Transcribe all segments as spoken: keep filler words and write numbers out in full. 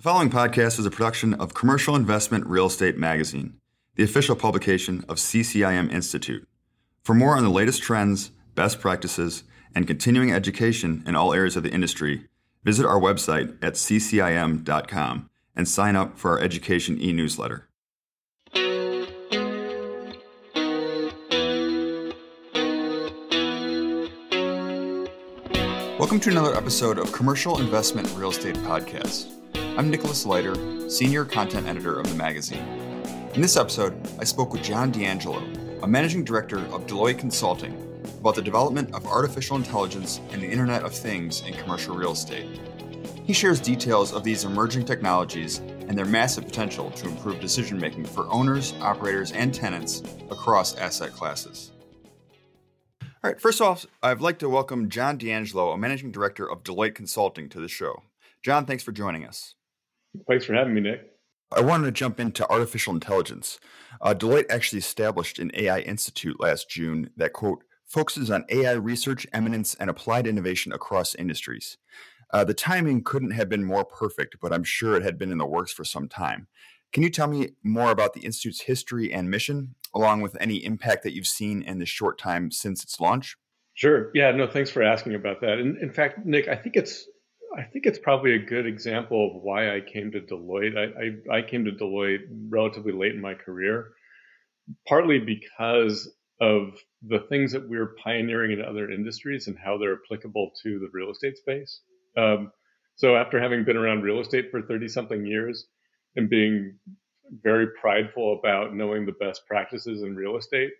The following podcast is a production of Commercial Investment Real Estate Magazine, the official publication of C C I M Institute. For more on the latest trends, best practices, and continuing education in all areas of the industry, visit our website at C C I M dot com and sign up for our education e-newsletter. Welcome to another episode of Commercial Investment Real Estate Podcast. I'm Nicholas Leiter, Senior Content Editor of the magazine. In this episode, I spoke with John D'Angelo, a Managing Director of Deloitte Consulting, about the development of artificial intelligence and the Internet of Things in commercial real estate. He shares details of these emerging technologies and their massive potential to improve decision-making for owners, operators, and tenants across asset classes. All right, first off, I'd like to welcome John D'Angelo, a Managing Director of Deloitte Consulting, to the show. John, thanks for joining us. Thanks for having me, Nick. I wanted to jump into artificial intelligence. Uh, Deloitte actually established an A I institute last June that, quote, focuses on A I research, eminence, and applied innovation across industries. Uh, the timing couldn't have been more perfect, but I'm sure it had been in the works for some time. Can you tell me more about the institute's history and mission, along with any impact that you've seen in the short time since its launch? Sure. Yeah, no, thanks for asking about that. And in fact, Nick, I think it's I think it's probably a good example of why I came to Deloitte. I, I, I came to Deloitte relatively late in my career, partly because of the things that we're pioneering in other industries and how they're applicable to the real estate space. Um, so after having been around real estate for thirty something years and being very prideful about knowing the best practices in real estate,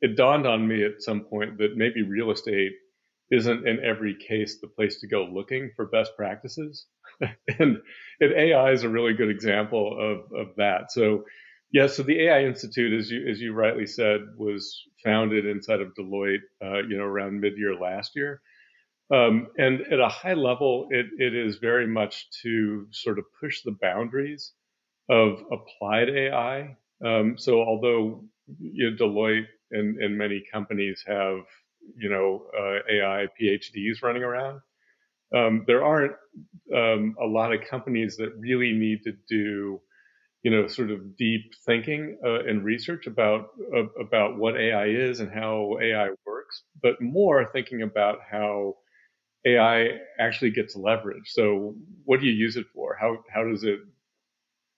it dawned on me at some point that maybe real estate isn't in every case the place to go looking for best practices. and, and A I is a really good example of, of that. So yes, yeah, so the A I Institute, as you as you rightly said, was founded inside of Deloitte, uh, you know, around mid-year last year. Um, and at a high level, it it is very much to sort of push the boundaries of applied A I. Um, so although you know, Deloitte and, and many companies have you know, uh, A I PhDs running around. Um, there aren't um, a lot of companies that really need to do, you know, sort of deep thinking uh, and research about uh, about what A I is and how A I works, but more thinking about how A I actually gets leveraged. So what do you use it for? How how does it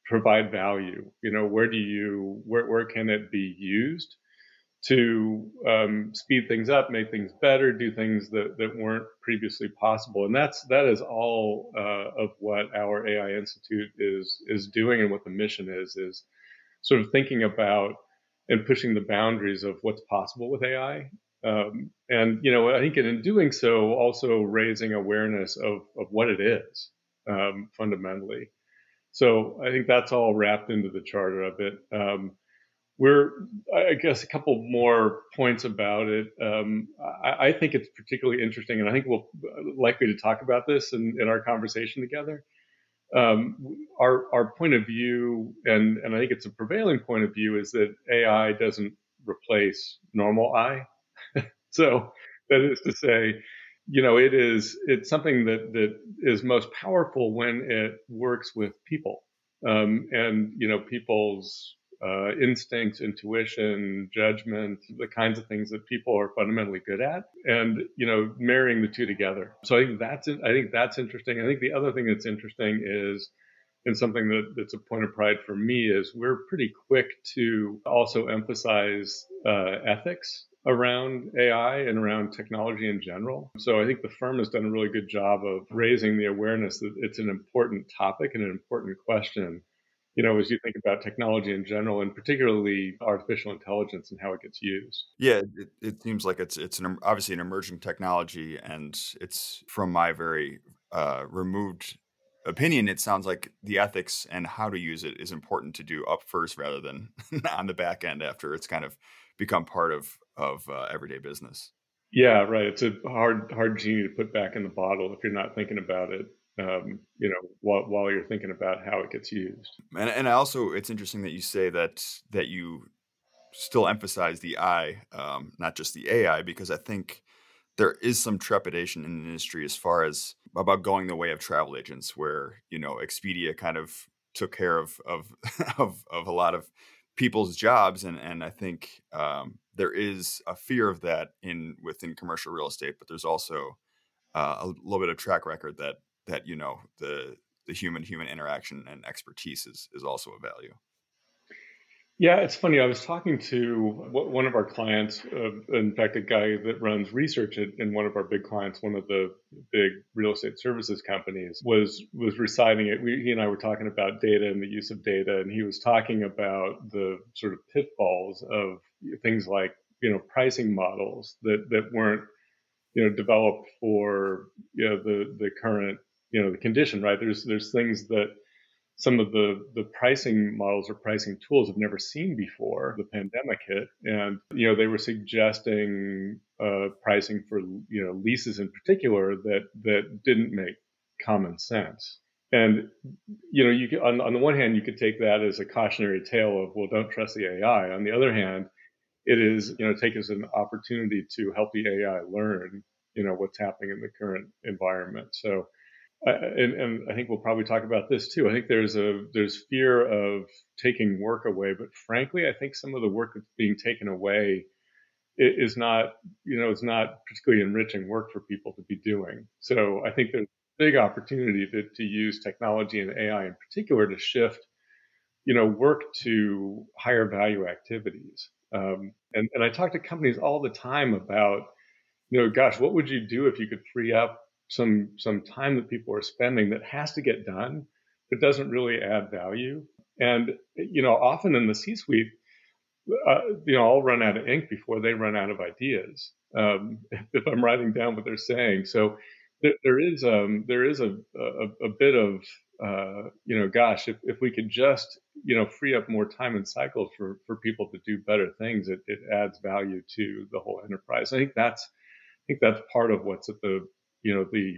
provide value? You know, where do you where where can it be used to um, speed things up, make things better, do things that, that weren't previously possible. And that's that is all uh, of what our A I Institute is is doing and what the mission is, is sort of thinking about and pushing the boundaries of what's possible with A I. Um, and, you know, I think in doing so, also raising awareness of, of what it is um, fundamentally. So I think that's all wrapped into the charter of it. Um, We're, I guess, a couple more points about it. Um, I, I think it's particularly interesting, and I think we'll likely to talk about this in, in our conversation together. Um, our our point of view, and, and I think it's a prevailing point of view, is that A I doesn't replace normal eye. So that is to say, you know, it is it's something that, that is most powerful when it works with people, um, and you know, people's Uh, instincts, intuition, judgment, the kinds of things that people are fundamentally good at, and, you know, marrying the two together. So I think that's, I think that's interesting. I think the other thing that's interesting is, and something that, that's a point of pride for me, is we're pretty quick to also emphasize uh, ethics around A I and around technology in general. So I think the firm has done a really good job of raising the awareness that it's an important topic and an important question. You know, as you think about technology in general, and particularly artificial intelligence and how it gets used. Yeah, it, it seems like it's it's an, obviously an emerging technology, and it's, from my very uh, removed opinion, it sounds like the ethics and how to use it is important to do up first rather than on the back end after it's kind of become part of of uh, everyday business. Yeah, right. It's a hard hard genie to put back in the bottle if you're not thinking about it. Um, you know, while, while you're thinking about how it gets used. And, and also, it's interesting that you say that that you still emphasize the I, um, not just the A I, because I think there is some trepidation in the industry as far as about going the way of travel agents, where, you know, Expedia kind of took care of of of, of a lot of people's jobs. And, and I think um, there is a fear of that in within commercial real estate, but there's also uh, a little bit of track record that, that, you know, the the human human interaction and expertise is, is also a value. Yeah, it's funny. I was talking to one of our clients, uh, in fact, a guy that runs research at, in one of our big clients, one of the big real estate services companies, was was reciting it. We, he and I were talking about data and the use of data, and he was talking about the sort of pitfalls of things like, you know, pricing models that, that weren't, you know, developed for, you know, the the current, you know, the condition, right? There's there's things that some of the, the pricing models or pricing tools have never seen before the pandemic hit. And, you know, they were suggesting uh, pricing for, you know, leases in particular that, that didn't make common sense. And, you know, you on, on the one hand, you could take that as a cautionary tale of, well, don't trust the A I. On the other hand, it is, you know, take as an opportunity to help the A I learn, you know, what's happening in the current environment. So, I, and, and I think we'll probably talk about this too. I think there's a there's fear of taking work away, but frankly, I think some of the work that's being taken away is not, you know, it's not particularly enriching work for people to be doing. So I think there's a big opportunity to to use technology and A I in particular to shift, you know, work to higher value activities. Um, and and I talk to companies all the time about, you know, gosh, what would you do if you could free up some some time that people are spending that has to get done, but doesn't really add value. And, you know, often in the C-suite, uh, you know, I'll run out of ink before they run out of ideas, um, if I'm writing down what they're saying. So there, there is um there is a a, a bit of, uh, you know, gosh, if, if we could just, you know, free up more time and cycles for, for people to do better things, it, it adds value to the whole enterprise. I think that's, I think that's part of what's at the, you know, the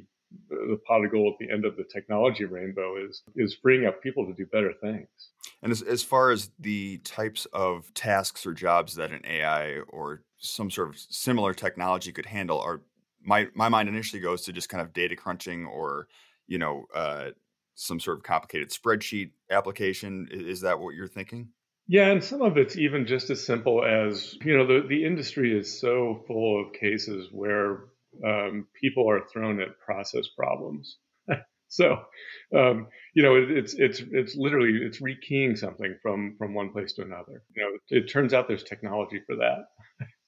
the pot of gold at the end of the technology rainbow is is freeing up people to do better things. And as as far as the types of tasks or jobs that an A I or some sort of similar technology could handle, are my my mind initially goes to just kind of data crunching or, you know, uh, some sort of complicated spreadsheet application. Is that what you're thinking? Yeah, and some of it's even just as simple as, you know, the the industry is so full of cases where Um, people are thrown at process problems. So, um, you know, it, it's it's it's literally it's rekeying something from from one place to another. You know, it, it turns out there's technology for that.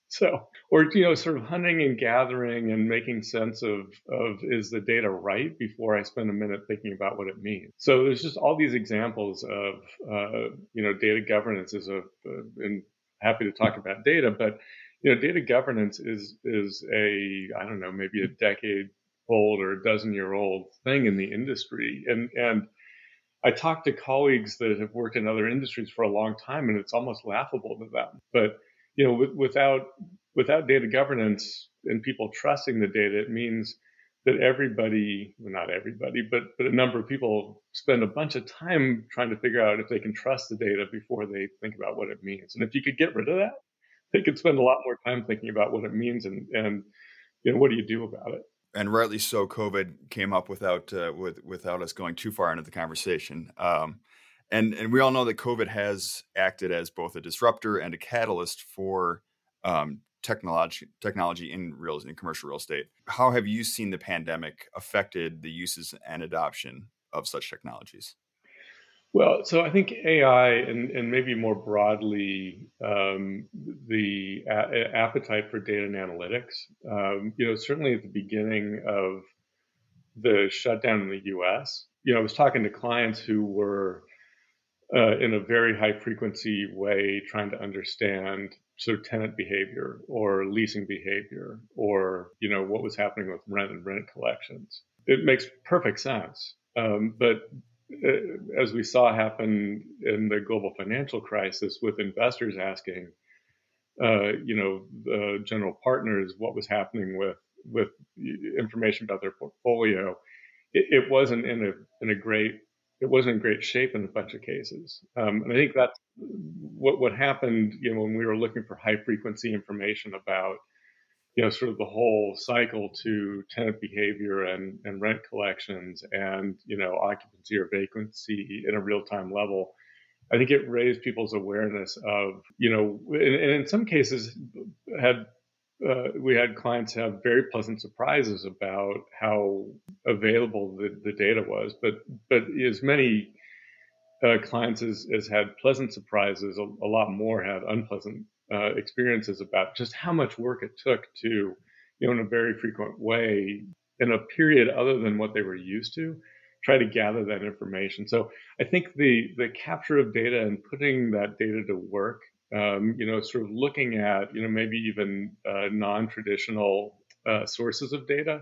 So, or, you know, sort of hunting and gathering and making sense of of is the data right before I spend a minute thinking about what it means. So there's just all these examples of, uh, you know, data governance is a, uh, and happy to talk about data, but, you know, data governance is is a, I don't know, maybe a decade old or a dozen year old thing in the industry. And and I talk to colleagues that have worked in other industries for a long time, and it's almost laughable to them. But, you know, with, without without data governance and people trusting the data, it means that everybody, well, not everybody, but but a number of people spend a bunch of time trying to figure out if they can trust the data before they think about what it means. And if you could get rid of that, they could spend a lot more time thinking about what it means and, and, you know, what do you do about it? And rightly so, COVID came up without uh, with, without us going too far into the conversation. Um, and and we all know that COVID has acted as both a disruptor and a catalyst for um, technology technology in real in commercial real estate. How have you seen the pandemic affected the uses and adoption of such technologies? Well, so I think A I and, and maybe more broadly, um, the a- appetite for data and analytics, um, you know, certainly at the beginning of the shutdown in the U S, you know, I was talking to clients who were uh, in a very high frequency way trying to understand sort of tenant behavior or leasing behavior or, you know, what was happening with rent and rent collections. It makes perfect sense, um, but as we saw happen in the global financial crisis with investors asking, uh, you know, uh, general partners, what was happening with, with information about their portfolio, it, it wasn't in a, in a great, it wasn't in great shape in a bunch of cases. Um, and I think that's what, what happened, you know, when we were looking for high frequency information about, you know, sort of the whole cycle to tenant behavior and, and rent collections and, you know, occupancy or vacancy in a real-time level. I think it raised people's awareness of, you know, and, and in some cases had uh, we had clients have very pleasant surprises about how available the, the data was. But but as many uh, clients as, as had pleasant surprises, a, a lot more had unpleasant Uh, experiences about just how much work it took to, you know, in a very frequent way, in a period other than what they were used to, try to gather that information. So I think the the capture of data and putting that data to work, um, you know, sort of looking at, you know, maybe even uh, non-traditional uh, sources of data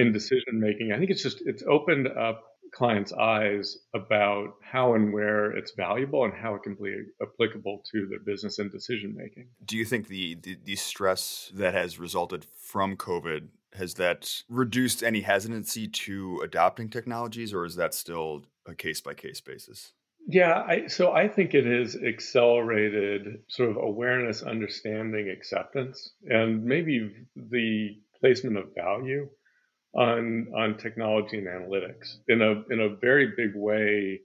in decision making. I think it's just it's opened up clients' eyes about how and where it's valuable and how it can be applicable to their business and decision making. Do you think the, the the stress that has resulted from COVID, has that reduced any hesitancy to adopting technologies, or is that still a case by case basis? Yeah, I, so I think it has accelerated sort of awareness, understanding, acceptance, and maybe the placement of value on on technology and analytics in a in a very big way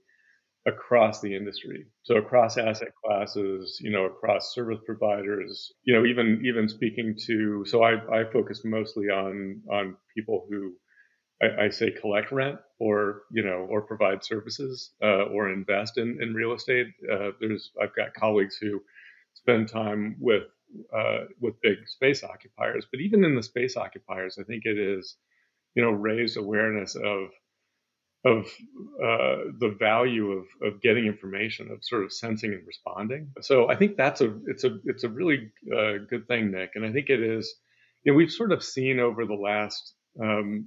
across the industry. So across asset classes, you know, across service providers, you know, even even speaking to, so I, I focus mostly on on people who I, I say collect rent or, you know, or provide services uh, or invest in, in real estate. Uh, there's I've got colleagues who spend time with uh, with big space occupiers, but even in the space occupiers, I think it is, you know, raised awareness of of uh, the value of, of getting information, of sort of sensing and responding. So I think that's a it's a it's a really uh, good thing, Nick. And I think it is, you know, we've sort of seen over the last um,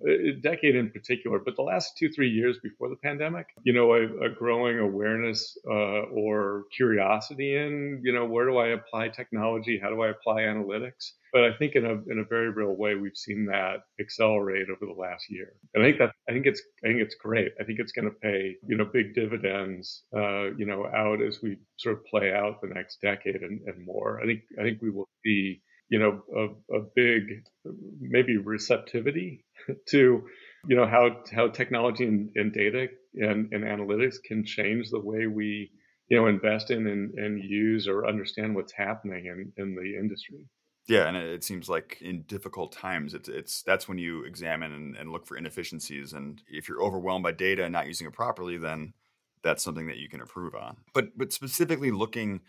decade in particular, but the last two three years before the pandemic, you know, a, a growing awareness uh, or curiosity in, you know, where do I apply technology? How do I apply analytics? But I think in a in a very real way, we've seen that accelerate over the last year. And I think that I think it's I think it's great. I think it's going to pay, you know, big dividends, uh, you know, out as we sort of play out the next decade and, and more. I think I think we will see, you know, a, a big maybe receptivity to, you know, how how technology and, and data and, and analytics can change the way we, you know, invest in and, and use or understand what's happening in, in the industry. Yeah, and it seems like in difficult times, it's it's that's when you examine and, and look for inefficiencies. And if you're overwhelmed by data and not using it properly, then that's something that you can improve on. But but specifically looking,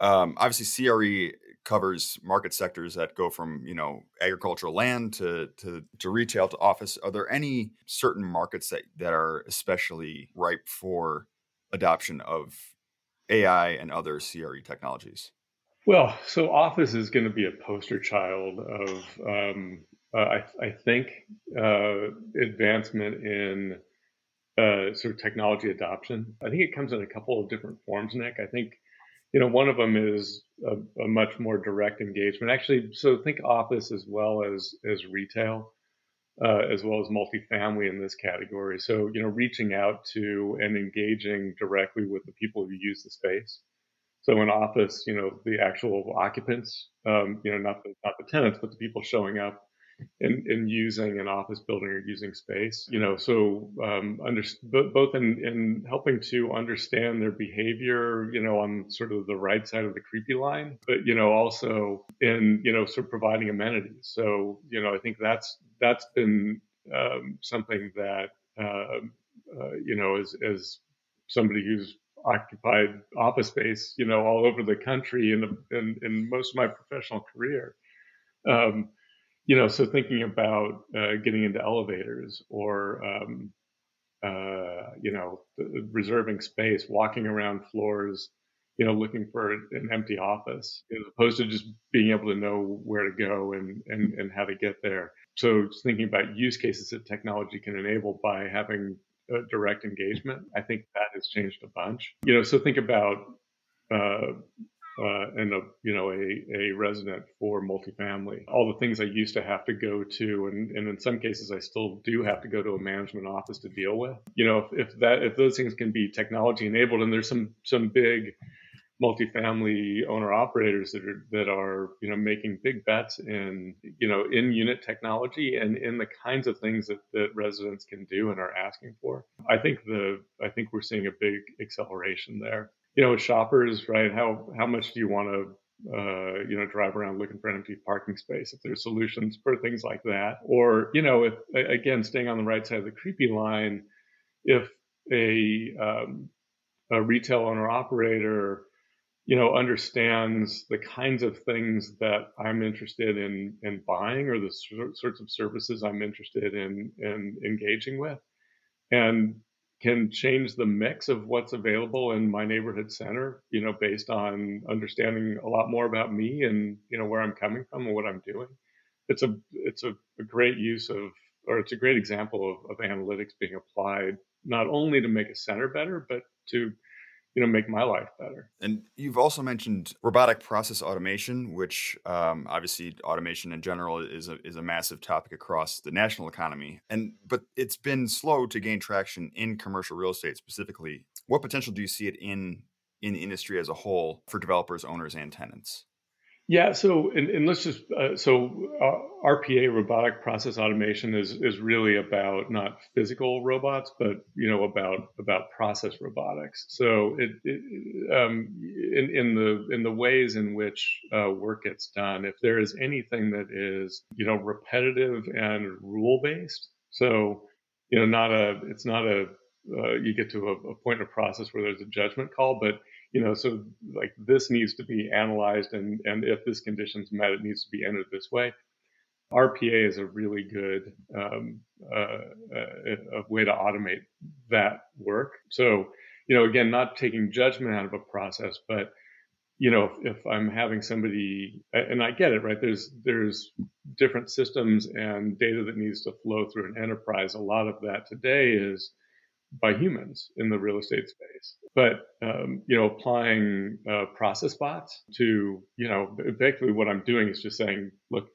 um, obviously C R E covers market sectors that go from, you know, agricultural land to to to retail to office. Are there any certain markets that, that are especially ripe for adoption of A I and other C R E technologies? Well, so office is going to be a poster child of, um, uh, I, I think, uh, advancement in uh, sort of technology adoption. I think it comes in a couple of different forms, Nick. I think, you know, one of them is a, a much more direct engagement. Actually, so think office as well as, as retail, uh, as well as multifamily in this category. So, you know, reaching out to and engaging directly with the people who use the space. So in office, you know, the actual occupants, um, you know, not the, not the tenants, but the people showing up and, and using an office building or using space, you know, so um, under, both in, in helping to understand their behavior, you know, on sort of the right side of the creepy line, but, you know, also in, you know, sort of providing amenities. So, you know, I think that's that's been um, something that, uh, uh, you know, as, as somebody who's occupied office space, you know, all over the country in, the, in, in most of my professional career. Um, you know, so thinking about uh, getting into elevators or, um, uh, you know, reserving space, walking around floors, you know, looking for an empty office, as opposed to just being able to know where to go and, and, and how to get there. So just thinking about use cases that technology can enable by having Uh, direct engagement. I think that has changed a bunch. You know, so think about uh, uh, and a you know a, a resident for multifamily. All the things I used to have to go to, and, and in some cases I still do have to go to a management office to deal with. You know, if, if that if those things can be technology enabled, and there's some some big multifamily owner operators that are that are you know making big bets in you know in unit technology and in the kinds of things that, that residents can do and are asking for. I think the I think we're seeing a big acceleration there. You know, with shoppers, right? How how much do you want to Uh, you know, drive around looking for an empty parking space, if there's solutions for things like that? Or, you know, if, again, staying on the right side of the creepy line, if a, um, a retail owner operator, you know, understands the kinds of things that I'm interested in, in buying, or the sorts of services I'm interested in, in engaging with, and can change the mix of what's available in my neighborhood center, you know, based on understanding a lot more about me and, you know, where I'm coming from and what I'm doing. It's a, it's a, a great use of, or it's a great example of, of analytics being applied, not only to make a center better, but to, you know, make my life better. And you've also mentioned robotic process automation, which um, obviously automation in general is a, is a massive topic across the national economy. And but it's been slow to gain traction in commercial real estate specifically. What potential do you see it in in industry as a whole for developers, owners, and tenants? Yeah, so and, and let's just uh, so uh, R P A, robotic process automation, is is really about not physical robots, but you know about about process robotics. So it, it um, in in the in the ways in which uh, work gets done, if there is anything that is you know repetitive and rule based, so you know not a it's not a uh, you get to a, a point in a process where there's a judgment call, but You know, so like this needs to be analyzed, and, and if this condition's met, it needs to be entered this way. R P A is a really good um, uh, uh, a way to automate that work. So, you know, again, not taking judgment out of a process, but you know, if, if I'm having somebody, and I get it, right? There's there's different systems and data that needs to flow through an enterprise. A lot of that today is by humans in the real estate space. But, um, you know, applying uh, process bots to, you know, effectively what I'm doing is just saying, look,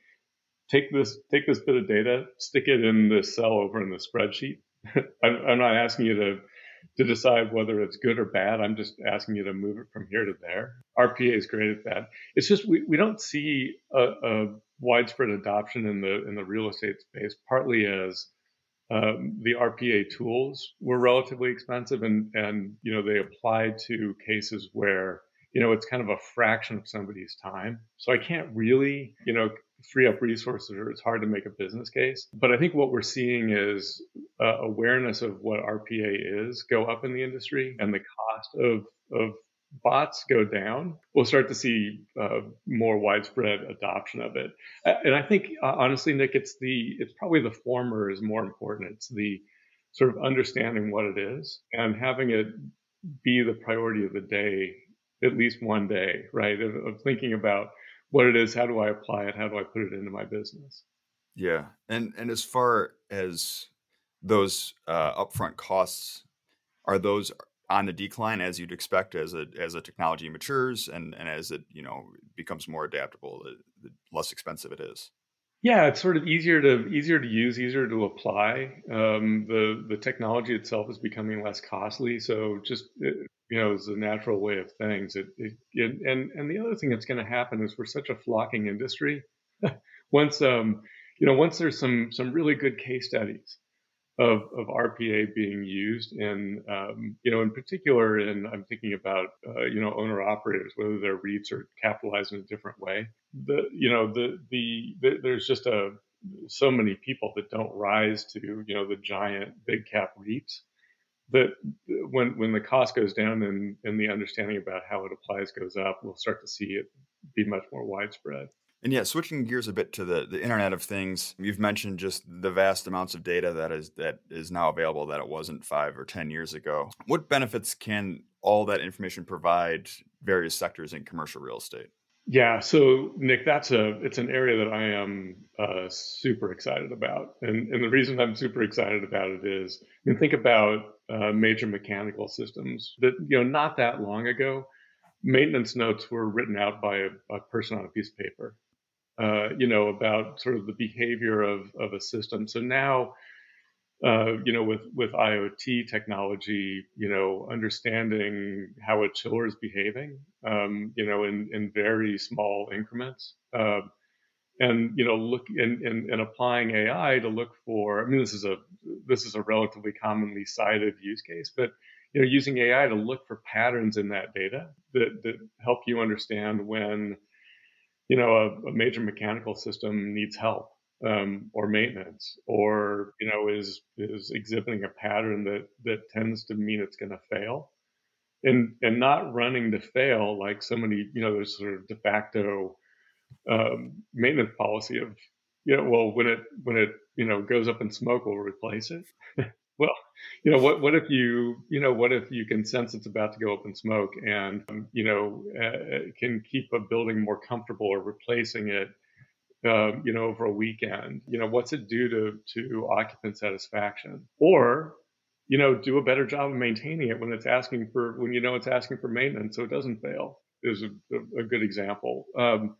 take this take this bit of data, stick it in this cell over in the spreadsheet. I'm, I'm not asking you to, to decide whether it's good or bad. I'm just asking you to move it from here to there. R P A is great at that. It's just we, we don't see a, a widespread adoption in the in the real estate space, partly as Um, the R P A tools were relatively expensive, and, and you know they apply to cases where you know it's kind of a fraction of somebody's time. So I can't really you know free up resources, or it's hard to make a business case. But I think what we're seeing is uh, awareness of what R P A is go up in the industry, and the cost of of bots go down. We'll start to see uh, more widespread adoption of it. And I think, uh, honestly, Nick, it's the it's probably the former is more important. It's the sort of understanding what it is and having it be the priority of the day, at least one day, right? Of, of thinking about what it is, how do I apply it, how do I put it into my business? Yeah, and and as far as those uh, upfront costs, are those on the decline, as you'd expect, as a as a technology matures and, and as it you know becomes more adaptable, the, the less expensive it is? Yeah, it's sort of easier to easier to use, easier to apply. Um, the the technology itself is becoming less costly, so just it, you know, it's a natural way of things. It, it, it and and the other thing that's going to happen is we're such a flocking industry. once um you know once there's some some really good case studies Of, of R P A being used in, um, you know, in particular, in I'm thinking about, uh, you know, owner operators, whether they're REITs or capitalized in a different way. The, you know, the, the, the there's just a, so many people that don't rise to, you know, the giant big cap REITs, that when, when the cost goes down and, and the understanding about how it applies goes up, we'll start to see it be much more widespread. And yeah, switching gears a bit to the, the Internet of Things, you've mentioned just the vast amounts of data that is that is now available that it wasn't five or ten years ago. What benefits can all that information provide various sectors in commercial real estate? Yeah, so Nick, that's a it's an area that I am uh, super excited about, and and the reason I'm super excited about it is, I mean, think about uh, major mechanical systems that you know not that long ago, maintenance notes were written out by a, a person on a piece of paper. Uh, you know, about sort of the behavior of, of a system. So now, uh, you know, with, with IoT technology, you know, understanding how a chiller is behaving, um, you know, in, in very small increments. Uh, and, you know, look and, and, and applying A I to look for, I mean, this is a, this is a relatively commonly cited use case, but, you know, using A I to look for patterns in that data that, that help you understand when, you know, a, a major mechanical system needs help, um, or maintenance, or, you know, is, is exhibiting a pattern that, that tends to mean it's going to fail, and, and not running to fail like somebody, you know, there's sort of de facto, um, maintenance policy of, you know, well, when it, when it, you know, goes up in smoke, we'll replace it. Well, you know, what, what if you, you know, what if you can sense it's about to go up in smoke and, um, you know, uh, can keep a building more comfortable or replacing it, uh, you know, over a weekend? You know, what's it do to, to occupant satisfaction? Or, you know, do a better job of maintaining it when it's asking for, when you know it's asking for maintenance so it doesn't fail is a, a good example. Um,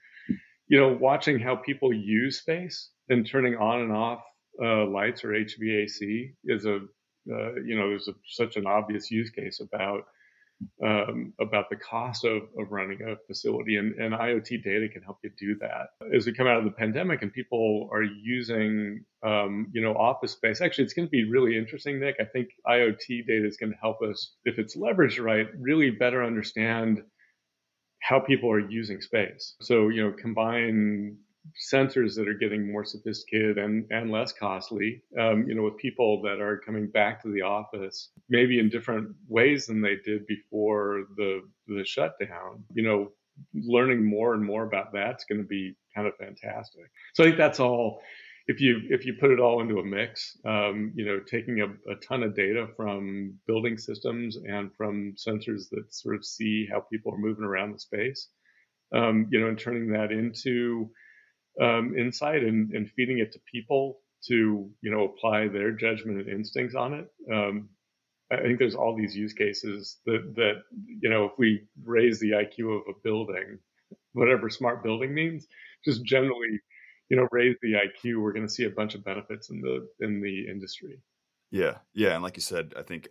you know, watching how people use space and turning on and off Uh, lights or H V A C is a, uh, you know, there's a, such an obvious use case about um, about the cost of, of running a facility, and, and IoT data can help you do that. As we come out of the pandemic and people are using, um, you know, office space, actually, it's going to be really interesting, Nick. I think IoT data is going to help us, if it's leveraged right, really better understand how people are using space. So, you know, combine sensors that are getting more sophisticated and, and less costly, um, you know, with people that are coming back to the office, maybe in different ways than they did before the the shutdown. You know, learning more and more about that's going to be kind of fantastic. So I think that's all. If you if you put it all into a mix, um, you know, taking a, a ton of data from building systems and from sensors that sort of see how people are moving around the space, um, you know, and turning that into Um, insight and, and feeding it to people to, you know, apply their judgment and instincts on it. Um, I think there's all these use cases that, that, you know, if we raise the I Q of a building, whatever smart building means, just generally, you know, raise the I Q, we're going to see a bunch of benefits in the, in the industry. Yeah. Yeah. And like you said, I think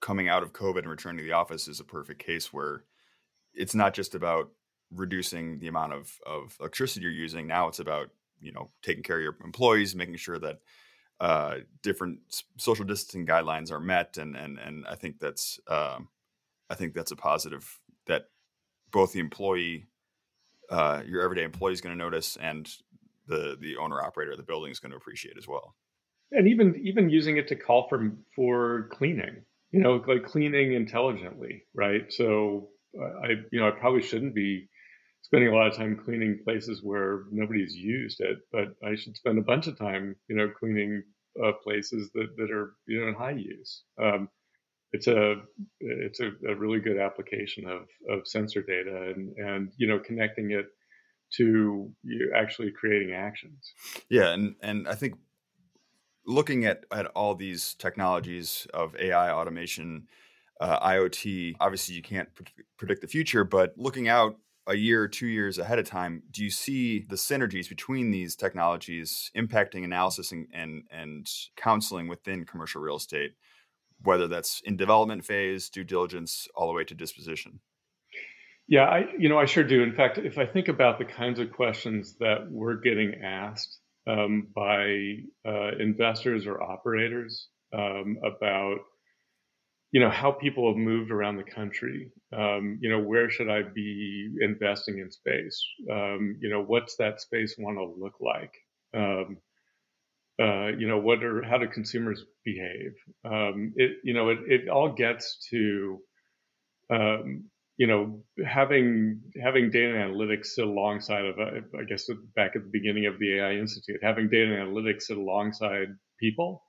coming out of COVID and returning to the office is a perfect case where it's not just about reducing the amount of, of electricity you're using. Now it's about, you know, taking care of your employees, making sure that uh, different social distancing guidelines are met. And, and, and I think that's, um, I think that's a positive that both the employee, uh, your everyday employee is going to notice, and the, the owner operator of the building is going to appreciate as well. And even, even using it to call for, for cleaning, you know, like cleaning intelligently. Right. So I, you know, I probably shouldn't be spending a lot of time cleaning places where nobody's used it, but I should spend a bunch of time, you know, cleaning uh, places that, that are, you know, in high use. Um, it's a it's a, a really good application of, of sensor data and, and, you know, connecting it to you actually creating actions. Yeah. And, and I think looking at, at all these technologies of A I, automation, uh, IoT, obviously you can't pre- predict the future, but looking out a year or two years ahead of time, do you see the synergies between these technologies impacting analysis and, and, and counseling within commercial real estate, whether that's in development phase, due diligence, all the way to disposition? Yeah, I, you know, I sure do. In fact, if I think about the kinds of questions that we're getting asked um, by uh, investors or operators um, about, you know, how people have moved around the country, um, you know, where should I be investing in space? Um, you know, what's that space want to look like? Um, uh, you know, what are, how do consumers behave? Um, it, you know, it, it all gets to, um, you know, having, having data analytics sit alongside of, I guess back at the beginning of the A I Institute, having data analytics sit alongside people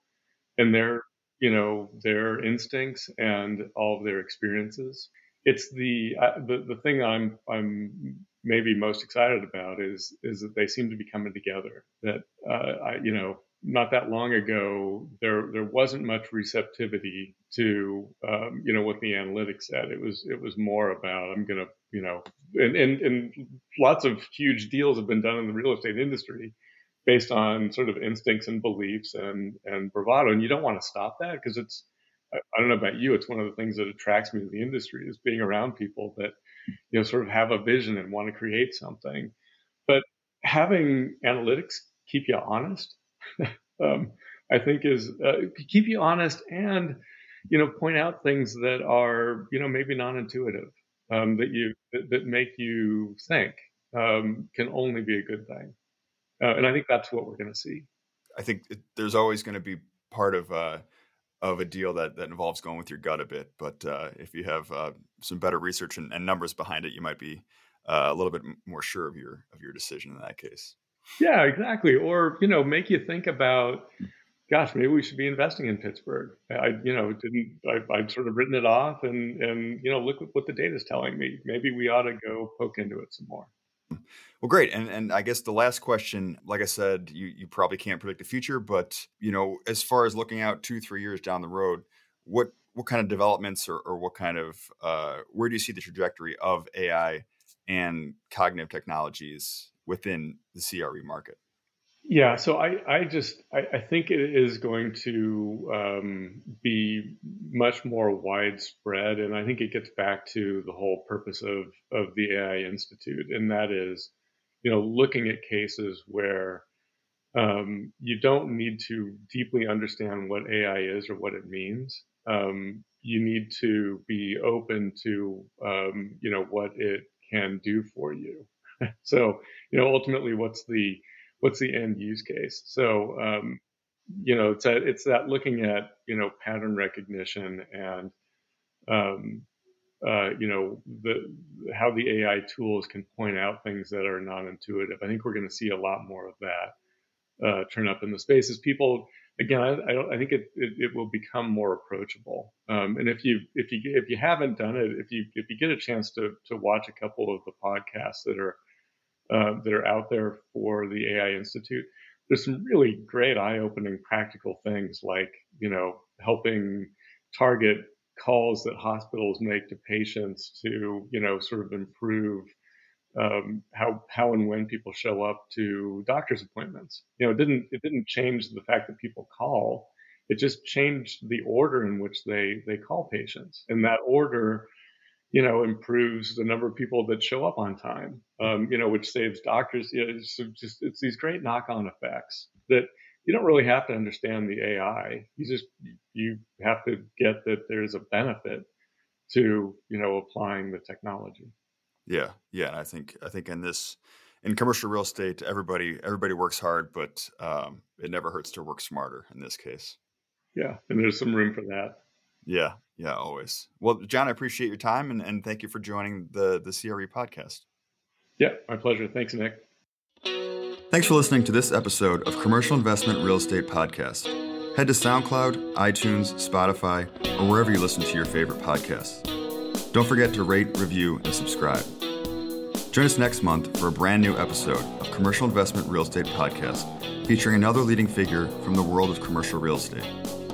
and their, you know, their instincts and all of their experiences. It's the, uh, the, the thing I'm, I'm maybe most excited about is, is that they seem to be coming together. That, uh, I, you know, not that long ago, there, there wasn't much receptivity to, um, you know, what the analytics said. It was, it was more about, I'm going to, you know, and, and, and lots of huge deals have been done in the real estate industry based on sort of instincts and beliefs and, and bravado. And you don't want to stop that, because it's, I, I don't know about you, it's one of the things that attracts me to the industry, is being around people that, you know, sort of have a vision and want to create something. But having analytics keep you honest, um, I think is, uh, keep you honest and, you know, point out things that are, you know, maybe non-intuitive, um, that you, that, that make you think, um, can only be a good thing. Uh, and I think that's what we're going to see. I think it, there's always going to be part of uh, of a deal that, that involves going with your gut a bit. But uh, if you have uh, some better research and, and numbers behind it, you might be uh, a little bit more sure of your of your decision in that case. Yeah, exactly. Or, you know, make you think about, gosh, maybe we should be investing in Pittsburgh. I, you know, didn't I, I'd sort of written it off, and and you know, look what the data is telling me. Maybe we ought to go poke into it some more. Well, great. And and I guess the last question, like I said, you, you probably can't predict the future, but, you know, as far as looking out two, three years down the road, what what kind of developments or, or what kind of, uh, where do you see the trajectory of A I and cognitive technologies within the C R E market? Yeah, so I, I just, I, I think it is going to um, be much more widespread. And I think it gets back to the whole purpose of, of the A I Institute. And that is, you know, looking at cases where um, you don't need to deeply understand what A I is or what it means. Um, you need to be open to, um, you know, what it can do for you. So, you know, ultimately, what's the What's the end use case? So, um, you know, it's that, it's that looking at, you know, pattern recognition and, um, uh, you know, the how the A I tools can point out things that are non-intuitive. I think we're going to see a lot more of that uh, turn up in the space as people. Again, I, I don't. I think it, it it will become more approachable. Um, and if you if you if you haven't done it, if you if you get a chance to to watch a couple of the podcasts that are. Uh, that are out there for the A I Institute, there's some really great eye-opening practical things, like, you know, helping target calls that hospitals make to patients to, you know, sort of improve um, how how and when people show up to doctor's appointments. You know, it didn't it didn't change the fact that people call. It just changed the order in which they they call patients, and that order, you know, improves the number of people that show up on time, um, you know, which saves doctors. You know, it's just, it's these great knock-on effects that you don't really have to understand the A I. You just, you have to get that there's a benefit to, you know, applying the technology. Yeah. Yeah. And I think, I think in this, in commercial real estate, everybody, everybody works hard, but um, it never hurts to work smarter in this case. Yeah. And there's some room for that. Yeah. Yeah, always. Well, John, I appreciate your time, and, and thank you for joining the, the C R E podcast. Yeah, my pleasure. Thanks, Nick. Thanks for listening to this episode of Commercial Investment Real Estate Podcast. Head to SoundCloud, iTunes, Spotify, or wherever you listen to your favorite podcasts. Don't forget to rate, review, and subscribe. Join us next month for a brand new episode of Commercial Investment Real Estate Podcast, featuring another leading figure from the world of commercial real estate.